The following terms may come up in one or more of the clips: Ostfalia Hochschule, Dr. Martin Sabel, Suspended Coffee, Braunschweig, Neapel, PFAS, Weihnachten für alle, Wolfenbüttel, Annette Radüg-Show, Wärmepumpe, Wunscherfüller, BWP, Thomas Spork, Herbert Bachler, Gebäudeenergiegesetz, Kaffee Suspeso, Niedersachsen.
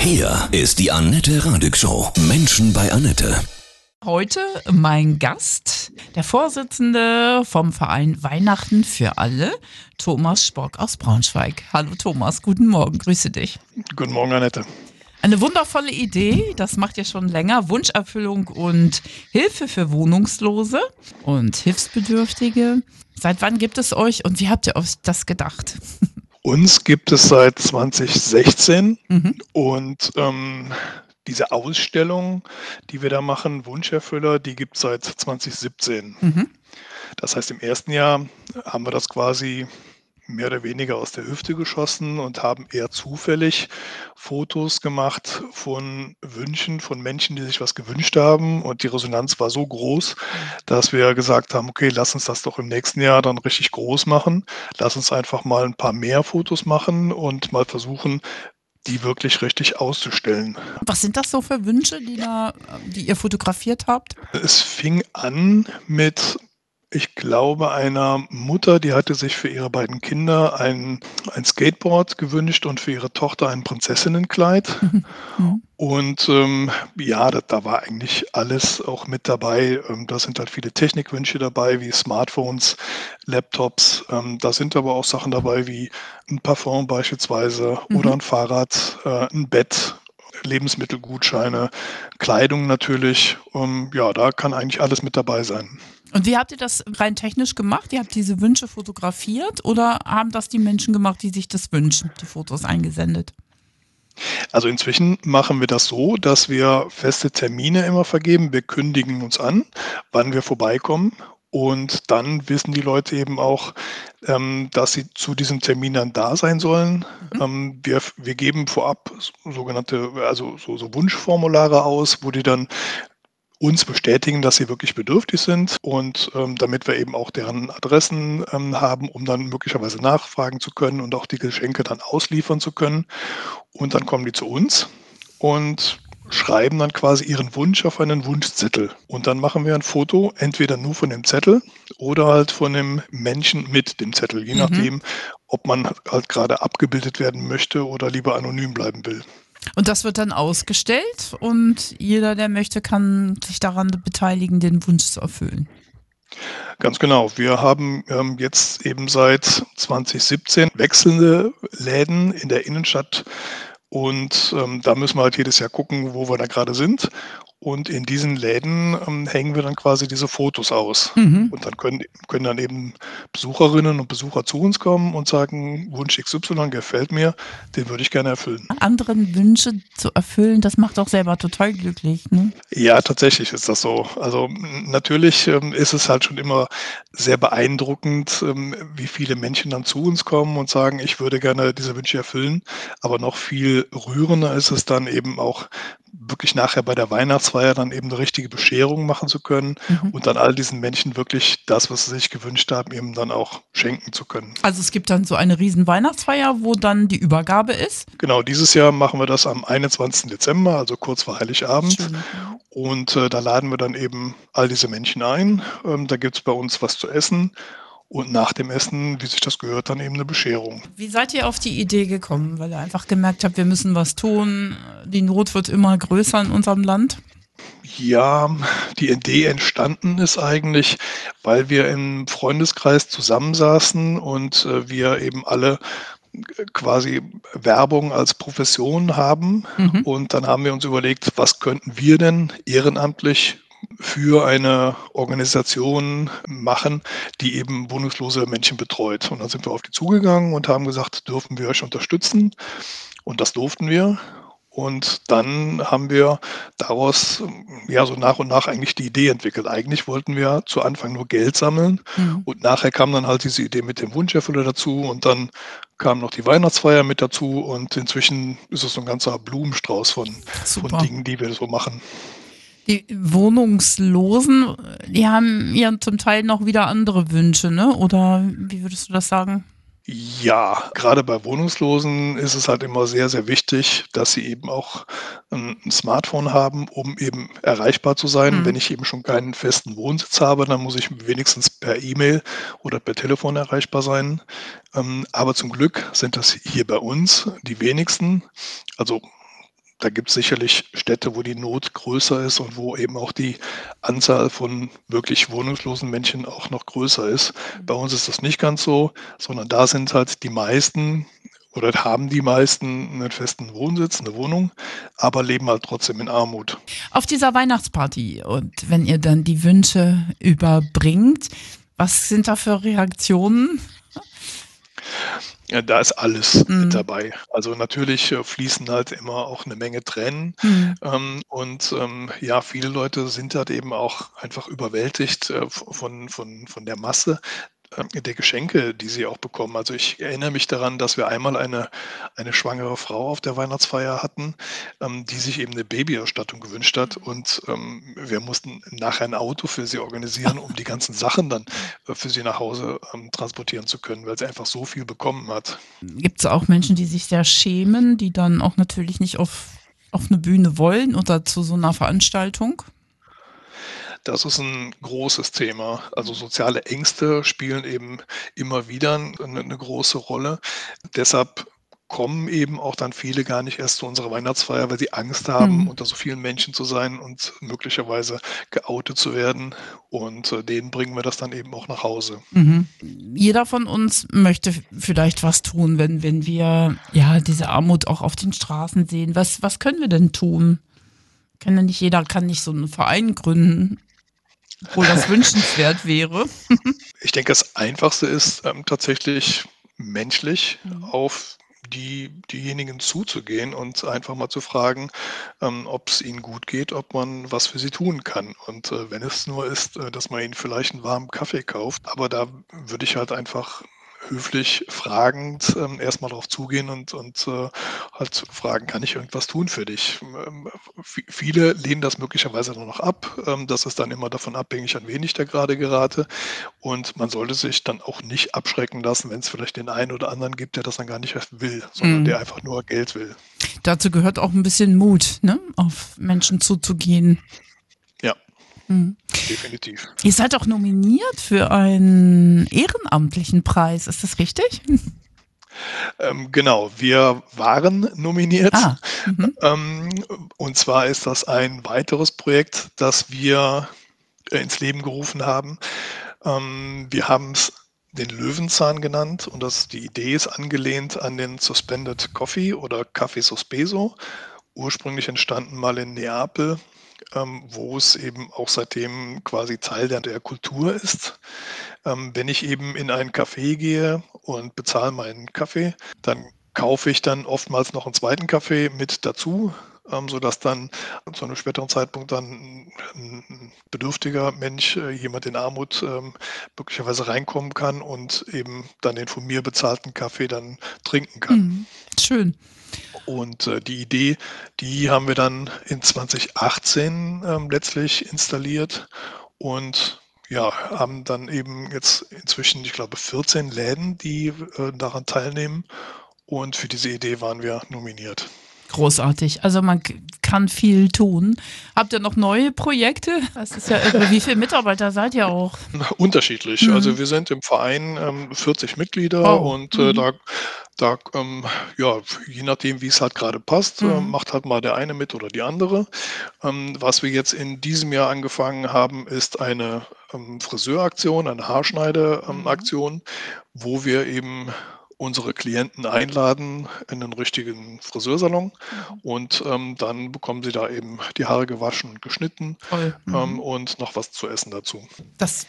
Hier ist die Annette Radüg-Show. Menschen bei Annette. Heute mein Gast, der Vorsitzende vom Verein Weihnachten für alle, Thomas Spork aus Braunschweig. Hallo Thomas, guten Morgen, grüße dich. Guten Morgen, Annette. Eine wundervolle Idee, das macht ihr schon länger, Wunscherfüllung und Hilfe für Wohnungslose und Hilfsbedürftige. Seit wann gibt es euch und wie habt ihr euch das gedacht? Uns gibt es seit 2016 und diese Ausstellung, die wir da machen, Wunscherfüller, die gibt es seit 2017. Das heißt, im ersten Jahr haben wir das quasi mehr oder weniger aus der Hüfte geschossen und haben eher zufällig Fotos gemacht von Wünschen, von Menschen, die sich was gewünscht haben. Und die Resonanz war so groß, dass wir gesagt haben, okay, lass uns das doch im nächsten Jahr dann richtig groß machen. Lass uns einfach mal ein paar mehr Fotos machen und mal versuchen, die wirklich richtig auszustellen. Was sind das so für Wünsche, die ihr fotografiert habt? Es fing an mit, ich glaube, einer Mutter, die hatte sich für ihre beiden Kinder ein Skateboard gewünscht und für ihre Tochter ein Prinzessinnenkleid. Und da war eigentlich alles auch mit dabei. Da sind halt viele Technikwünsche dabei, wie Smartphones, Laptops. Da sind aber auch Sachen dabei, wie ein Parfum beispielsweise oder ein Fahrrad, ein Bett, Lebensmittelgutscheine, Kleidung natürlich. Da kann eigentlich alles mit dabei sein. Und wie habt ihr das rein technisch gemacht? Ihr habt diese Wünsche fotografiert oder haben das die Menschen gemacht, die sich das wünschen, die Fotos eingesendet? Also inzwischen machen wir das so, dass wir feste Termine immer vergeben. Wir kündigen uns an, wann wir vorbeikommen. Und dann wissen die Leute eben auch, dass sie zu diesem Termin dann da sein sollen. Wir geben vorab sogenannte, so Wunschformulare aus, wo die dann uns bestätigen, dass sie wirklich bedürftig sind und damit wir eben auch deren Adressen haben, um dann möglicherweise nachfragen zu können und auch die Geschenke dann ausliefern zu können. Und dann kommen die zu uns und schreiben dann quasi ihren Wunsch auf einen Wunschzettel. Und dann machen wir ein Foto, entweder nur von dem Zettel oder halt von dem Menschen mit dem Zettel, je nachdem, ob man halt gerade abgebildet werden möchte oder lieber anonym bleiben will. Und das wird dann ausgestellt und jeder, der möchte, kann sich daran beteiligen, den Wunsch zu erfüllen. Ganz genau. Wir haben jetzt eben seit 2017 wechselnde Läden in der Innenstadt und da müssen wir halt jedes Jahr gucken, wo wir da gerade sind. Und in diesen Läden hängen wir dann quasi diese Fotos aus. Und dann können dann eben Besucherinnen und Besucher zu uns kommen und sagen, Wunsch XY gefällt mir, den würde ich gerne erfüllen. Anderen Wünsche zu erfüllen, das macht auch selber total glücklich, ne? Ja, tatsächlich ist das so. Also natürlich ist es halt schon immer sehr beeindruckend, wie viele Menschen dann zu uns kommen und sagen, ich würde gerne diese Wünsche erfüllen. Aber noch viel rührender ist es dann eben auch, wirklich nachher bei der Weihnachtsfeier dann eben eine richtige Bescherung machen zu können und dann all diesen Menschen wirklich das, was sie sich gewünscht haben, eben dann auch schenken zu können. Also es gibt dann so eine riesen Weihnachtsfeier, wo dann die Übergabe ist? Genau, dieses Jahr machen wir das am 21. Dezember, also kurz vor Heiligabend. Und da laden wir dann eben all diese Menschen ein. Da gibt es bei uns was zu essen. Und nach dem Essen, wie sich das gehört, dann eben eine Bescherung. Wie seid ihr auf die Idee gekommen? Weil ihr einfach gemerkt habt, wir müssen was tun. Die Not wird immer größer in unserem Land. Ja, die Idee entstanden ist eigentlich, weil wir im Freundeskreis zusammensaßen und wir eben alle quasi Werbung als Profession haben. Und dann haben wir uns überlegt, was könnten wir denn ehrenamtlich für eine Organisation machen, die eben wohnungslose Menschen betreut. Und dann sind wir auf die zugegangen und haben gesagt, dürfen wir euch unterstützen? Und das durften wir. Und dann haben wir daraus so nach und nach eigentlich die Idee entwickelt. Eigentlich wollten wir zu Anfang nur Geld sammeln und nachher kam dann halt diese Idee mit dem Wunscherfüller dazu und dann kam noch die Weihnachtsfeier mit dazu und inzwischen ist es so ein ganzer Blumenstrauß von Dingen, die wir so machen. Die Wohnungslosen, die haben ja zum Teil noch wieder andere Wünsche, ne? Oder wie würdest du das sagen? Ja, gerade bei Wohnungslosen ist es halt immer sehr, sehr wichtig, dass sie eben auch ein Smartphone haben, um eben erreichbar zu sein. Wenn ich eben schon keinen festen Wohnsitz habe, dann muss ich wenigstens per E-Mail oder per Telefon erreichbar sein. Aber zum Glück sind das hier bei uns die wenigsten. Also Da gibt es sicherlich Städte, wo die Not größer ist und wo eben auch die Anzahl von wirklich wohnungslosen Menschen auch noch größer ist. Bei uns ist das nicht ganz so, sondern da sind halt die meisten oder haben die meisten einen festen Wohnsitz, eine Wohnung, aber leben halt trotzdem in Armut. Auf dieser Weihnachtsparty und wenn ihr dann die Wünsche überbringt, was sind da für Reaktionen? Ja, da ist alles mit dabei. Also natürlich fließen halt immer auch eine Menge Tränen. Ja, viele Leute sind halt eben auch einfach überwältigt von der Masse der Geschenke, die sie auch bekommen. Also ich erinnere mich daran, dass wir einmal eine schwangere Frau auf der Weihnachtsfeier hatten, die sich eben eine Babyausstattung gewünscht hat und wir mussten nachher ein Auto für sie organisieren, um die ganzen Sachen dann für sie nach Hause transportieren zu können, weil sie einfach so viel bekommen hat. Gibt es auch Menschen, die sich sehr schämen, die dann auch natürlich nicht auf eine Bühne wollen oder zu so einer Veranstaltung? Das ist ein großes Thema. Also soziale Ängste spielen eben immer wieder eine große Rolle. Deshalb kommen eben auch dann viele gar nicht erst zu unserer Weihnachtsfeier, weil sie Angst haben, unter so vielen Menschen zu sein und möglicherweise geoutet zu werden. Und denen bringen wir das dann eben auch nach Hause. Mhm. Jeder von uns möchte vielleicht was tun, wenn wir ja diese Armut auch auf den Straßen sehen. Was können wir denn tun? Jeder kann nicht so einen Verein gründen, obwohl das wünschenswert wäre. Ich denke, das Einfachste ist tatsächlich menschlich auf diejenigen zuzugehen und einfach mal zu fragen, ob es ihnen gut geht, ob man was für sie tun kann. Und wenn es nur ist, dass man ihnen vielleicht einen warmen Kaffee kauft. Aber da würde ich halt einfach höflich fragend erstmal drauf zugehen und halt fragen, kann ich irgendwas tun für dich? Viele lehnen das möglicherweise nur noch ab. Das ist dann immer davon abhängig, an wen ich da gerade gerate. Und man sollte sich dann auch nicht abschrecken lassen, wenn es vielleicht den einen oder anderen gibt, der das dann gar nicht will, sondern der einfach nur Geld will. Dazu gehört auch ein bisschen Mut, ne? Auf Menschen zuzugehen. Ja. Definitiv. Ihr seid auch nominiert für einen ehrenamtlichen Preis, ist das richtig? Genau, wir waren nominiert. Und zwar ist das ein weiteres Projekt, das wir ins Leben gerufen haben. Wir haben es den Löwenzahn genannt und die Idee ist angelehnt an den Suspended Coffee oder Kaffee Suspeso, ursprünglich entstanden mal in Neapel, wo es eben auch seitdem quasi Teil der Kultur ist. Wenn ich eben in einen Café gehe und bezahle meinen Kaffee, dann kaufe ich dann oftmals noch einen zweiten Kaffee mit dazu, sodass dann zu einem späteren Zeitpunkt dann ein bedürftiger Mensch, jemand in Armut möglicherweise reinkommen kann und eben dann den von mir bezahlten Kaffee dann trinken kann. Schön. Und die Idee, die haben wir dann in 2018 letztlich installiert und ja, haben dann eben jetzt inzwischen, ich glaube, 14 Läden, die daran teilnehmen und für diese Idee waren wir nominiert. Großartig. Also man kann viel tun. Habt ihr noch neue Projekte? Das ist ja irre. Wie viele Mitarbeiter seid ihr auch? Unterschiedlich. Also wir sind im Verein 40 Mitglieder und da je nachdem, wie es halt gerade passt, macht halt mal der eine mit oder die andere. Was wir jetzt in diesem Jahr angefangen haben, ist eine Friseuraktion, eine Haarschneideaktion, wo wir eben unsere Klienten einladen in den richtigen Friseursalon und dann bekommen sie da eben die Haare gewaschen und geschnitten und noch was zu essen dazu. Das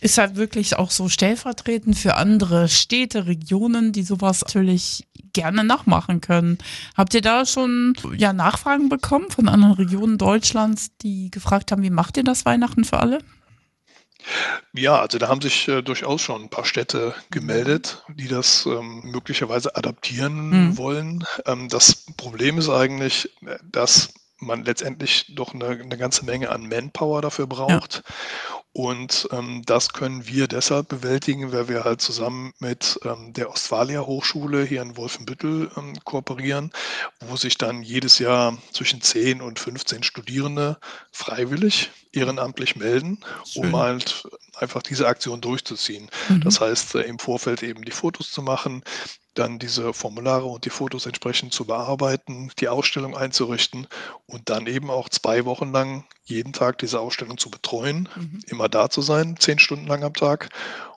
ist halt wirklich auch so stellvertretend für andere Städte, Regionen, die sowas natürlich gerne nachmachen können. Habt ihr da schon Nachfragen bekommen von anderen Regionen Deutschlands, die gefragt haben, wie macht ihr das Weihnachten für alle? Ja, also da haben sich durchaus schon ein paar Städte gemeldet, die das möglicherweise adaptieren wollen. Das Problem ist eigentlich, dass man letztendlich doch eine ganze Menge an Manpower dafür braucht. Ja. Und das können wir deshalb bewältigen, weil wir halt zusammen mit der Ostfalia Hochschule hier in Wolfenbüttel kooperieren, wo sich dann jedes Jahr zwischen 10 und 15 Studierende freiwillig ehrenamtlich melden, um halt einfach diese Aktion durchzuziehen. Das heißt, im Vorfeld eben die Fotos zu machen, dann diese Formulare und die Fotos entsprechend zu bearbeiten, die Ausstellung einzurichten und dann eben auch 2 Wochen lang jeden Tag diese Ausstellung zu betreuen, immer da zu sein, 10 Stunden lang am Tag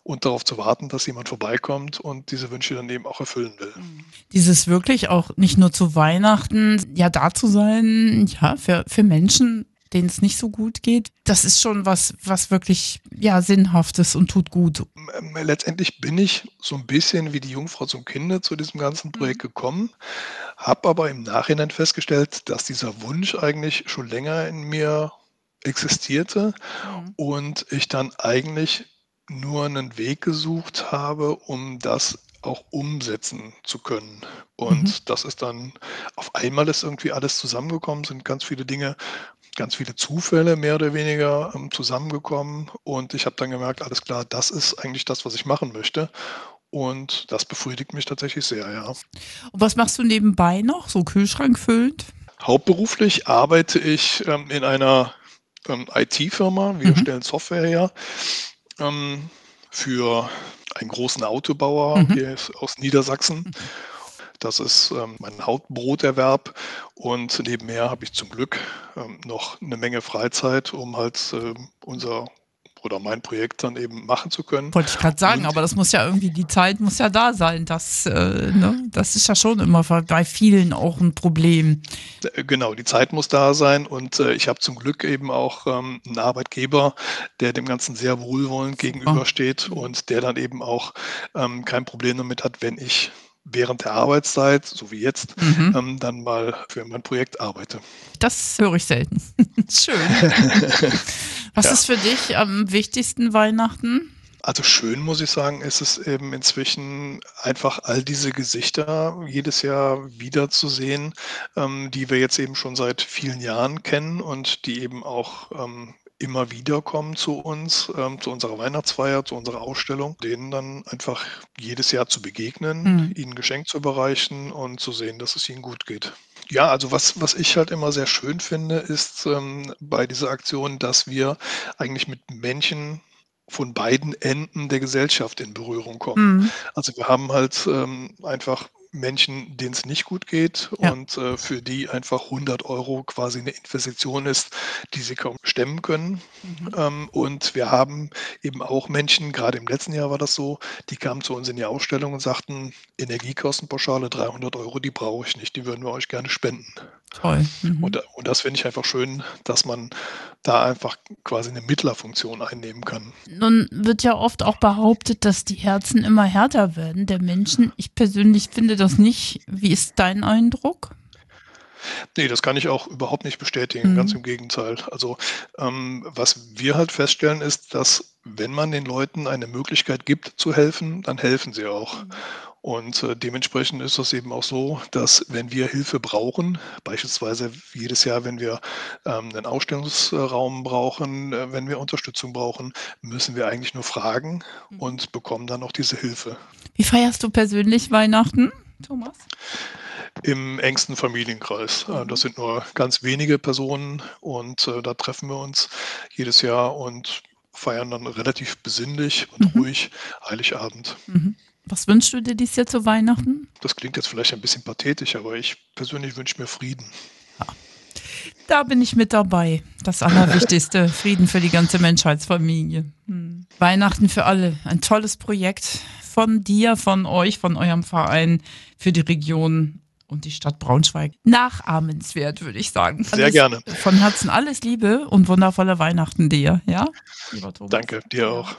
und darauf zu warten, dass jemand vorbeikommt und diese Wünsche dann eben auch erfüllen will. Dieses wirklich auch nicht nur zu Weihnachten, ja, da zu sein, ja, für Menschen, denen es nicht so gut geht, das ist schon was wirklich, ja, Sinnhaftes und tut gut. Letztendlich bin ich so ein bisschen wie die Jungfrau zum Kinde zu diesem ganzen Projekt gekommen, habe aber im Nachhinein festgestellt, dass dieser Wunsch eigentlich schon länger in mir existierte und ich dann eigentlich nur einen Weg gesucht habe, um das auch umsetzen zu können. Und das ist dann, auf einmal ist irgendwie alles zusammengekommen, sind ganz viele Dinge, ganz viele Zufälle mehr oder weniger zusammengekommen und ich habe dann gemerkt, alles klar, das ist eigentlich das, was ich machen möchte und das befriedigt mich tatsächlich sehr, ja. Und was machst du nebenbei noch, so Kühlschrank füllend? Hauptberuflich arbeite ich in einer IT-Firma, wir stellen Software her für einen großen Autobauer hier aus Niedersachsen. Das ist mein Hauptbroterwerb und nebenher habe ich zum Glück noch eine Menge Freizeit, um halt mein Projekt dann eben machen zu können. Wollte ich gerade sagen, aber das muss ja irgendwie, die Zeit muss ja da sein. Das ist ja schon immer bei vielen auch ein Problem. Genau, die Zeit muss da sein und ich habe zum Glück eben auch einen Arbeitgeber, der dem Ganzen sehr wohlwollend gegenübersteht und der dann eben auch kein Problem damit hat, wenn ich während der Arbeitszeit, so wie jetzt, dann mal für mein Projekt arbeite. Das höre ich selten. Schön. Was ist für dich am wichtigsten Weihnachten? Also schön, muss ich sagen, ist es eben inzwischen einfach all diese Gesichter jedes Jahr wieder zu sehen, die wir jetzt eben schon seit vielen Jahren kennen und die eben auch immer wieder kommen zu uns, zu unserer Weihnachtsfeier, zu unserer Ausstellung, denen dann einfach jedes Jahr zu begegnen, ihnen ein Geschenk zu überreichen und zu sehen, dass es ihnen gut geht. Ja, also was ich halt immer sehr schön finde, ist bei dieser Aktion, dass wir eigentlich mit Menschen von beiden Enden der Gesellschaft in Berührung kommen. Also wir haben halt einfach Menschen, denen es nicht gut geht und für die einfach 100 € quasi eine Investition ist, die sie kaum stemmen können. Und wir haben eben auch Menschen, gerade im letzten Jahr war das so, die kamen zu uns in die Ausstellung und sagten, Energiekostenpauschale 300 €, die brauche ich nicht, die würden wir euch gerne spenden. Toll. Und das finde ich einfach schön, dass man da einfach quasi eine Mittlerfunktion einnehmen kann. Nun wird ja oft auch behauptet, dass die Herzen immer härter werden der Menschen. Ich persönlich finde das nicht. Wie ist dein Eindruck? Nee, das kann ich auch überhaupt nicht bestätigen, ganz im Gegenteil. Also was wir halt feststellen ist, dass wenn man den Leuten eine Möglichkeit gibt zu helfen, dann helfen sie auch. Und dementsprechend ist das eben auch so, dass wenn wir Hilfe brauchen, beispielsweise jedes Jahr, wenn wir einen Ausstellungsraum brauchen, wenn wir Unterstützung brauchen, müssen wir eigentlich nur fragen und bekommen dann auch diese Hilfe. Wie feierst du persönlich Weihnachten, Thomas? Im engsten Familienkreis. Das sind nur ganz wenige Personen und da treffen wir uns jedes Jahr und feiern dann relativ besinnlich und ruhig Heiligabend. Was wünschst du dir dieses Jahr zu Weihnachten? Das klingt jetzt vielleicht ein bisschen pathetisch, aber ich persönlich wünsche mir Frieden. Ja. Da bin ich mit dabei. Das Allerwichtigste, Frieden für die ganze Menschheitsfamilie. Weihnachten für alle, ein tolles Projekt von dir, von euch, von eurem Verein, für die Region und die Stadt Braunschweig. Nachahmenswert, würde ich sagen. Sehr gerne. Von Herzen alles Liebe und wundervolle Weihnachten dir. Ja? Lieber Thomas. Danke, dir auch.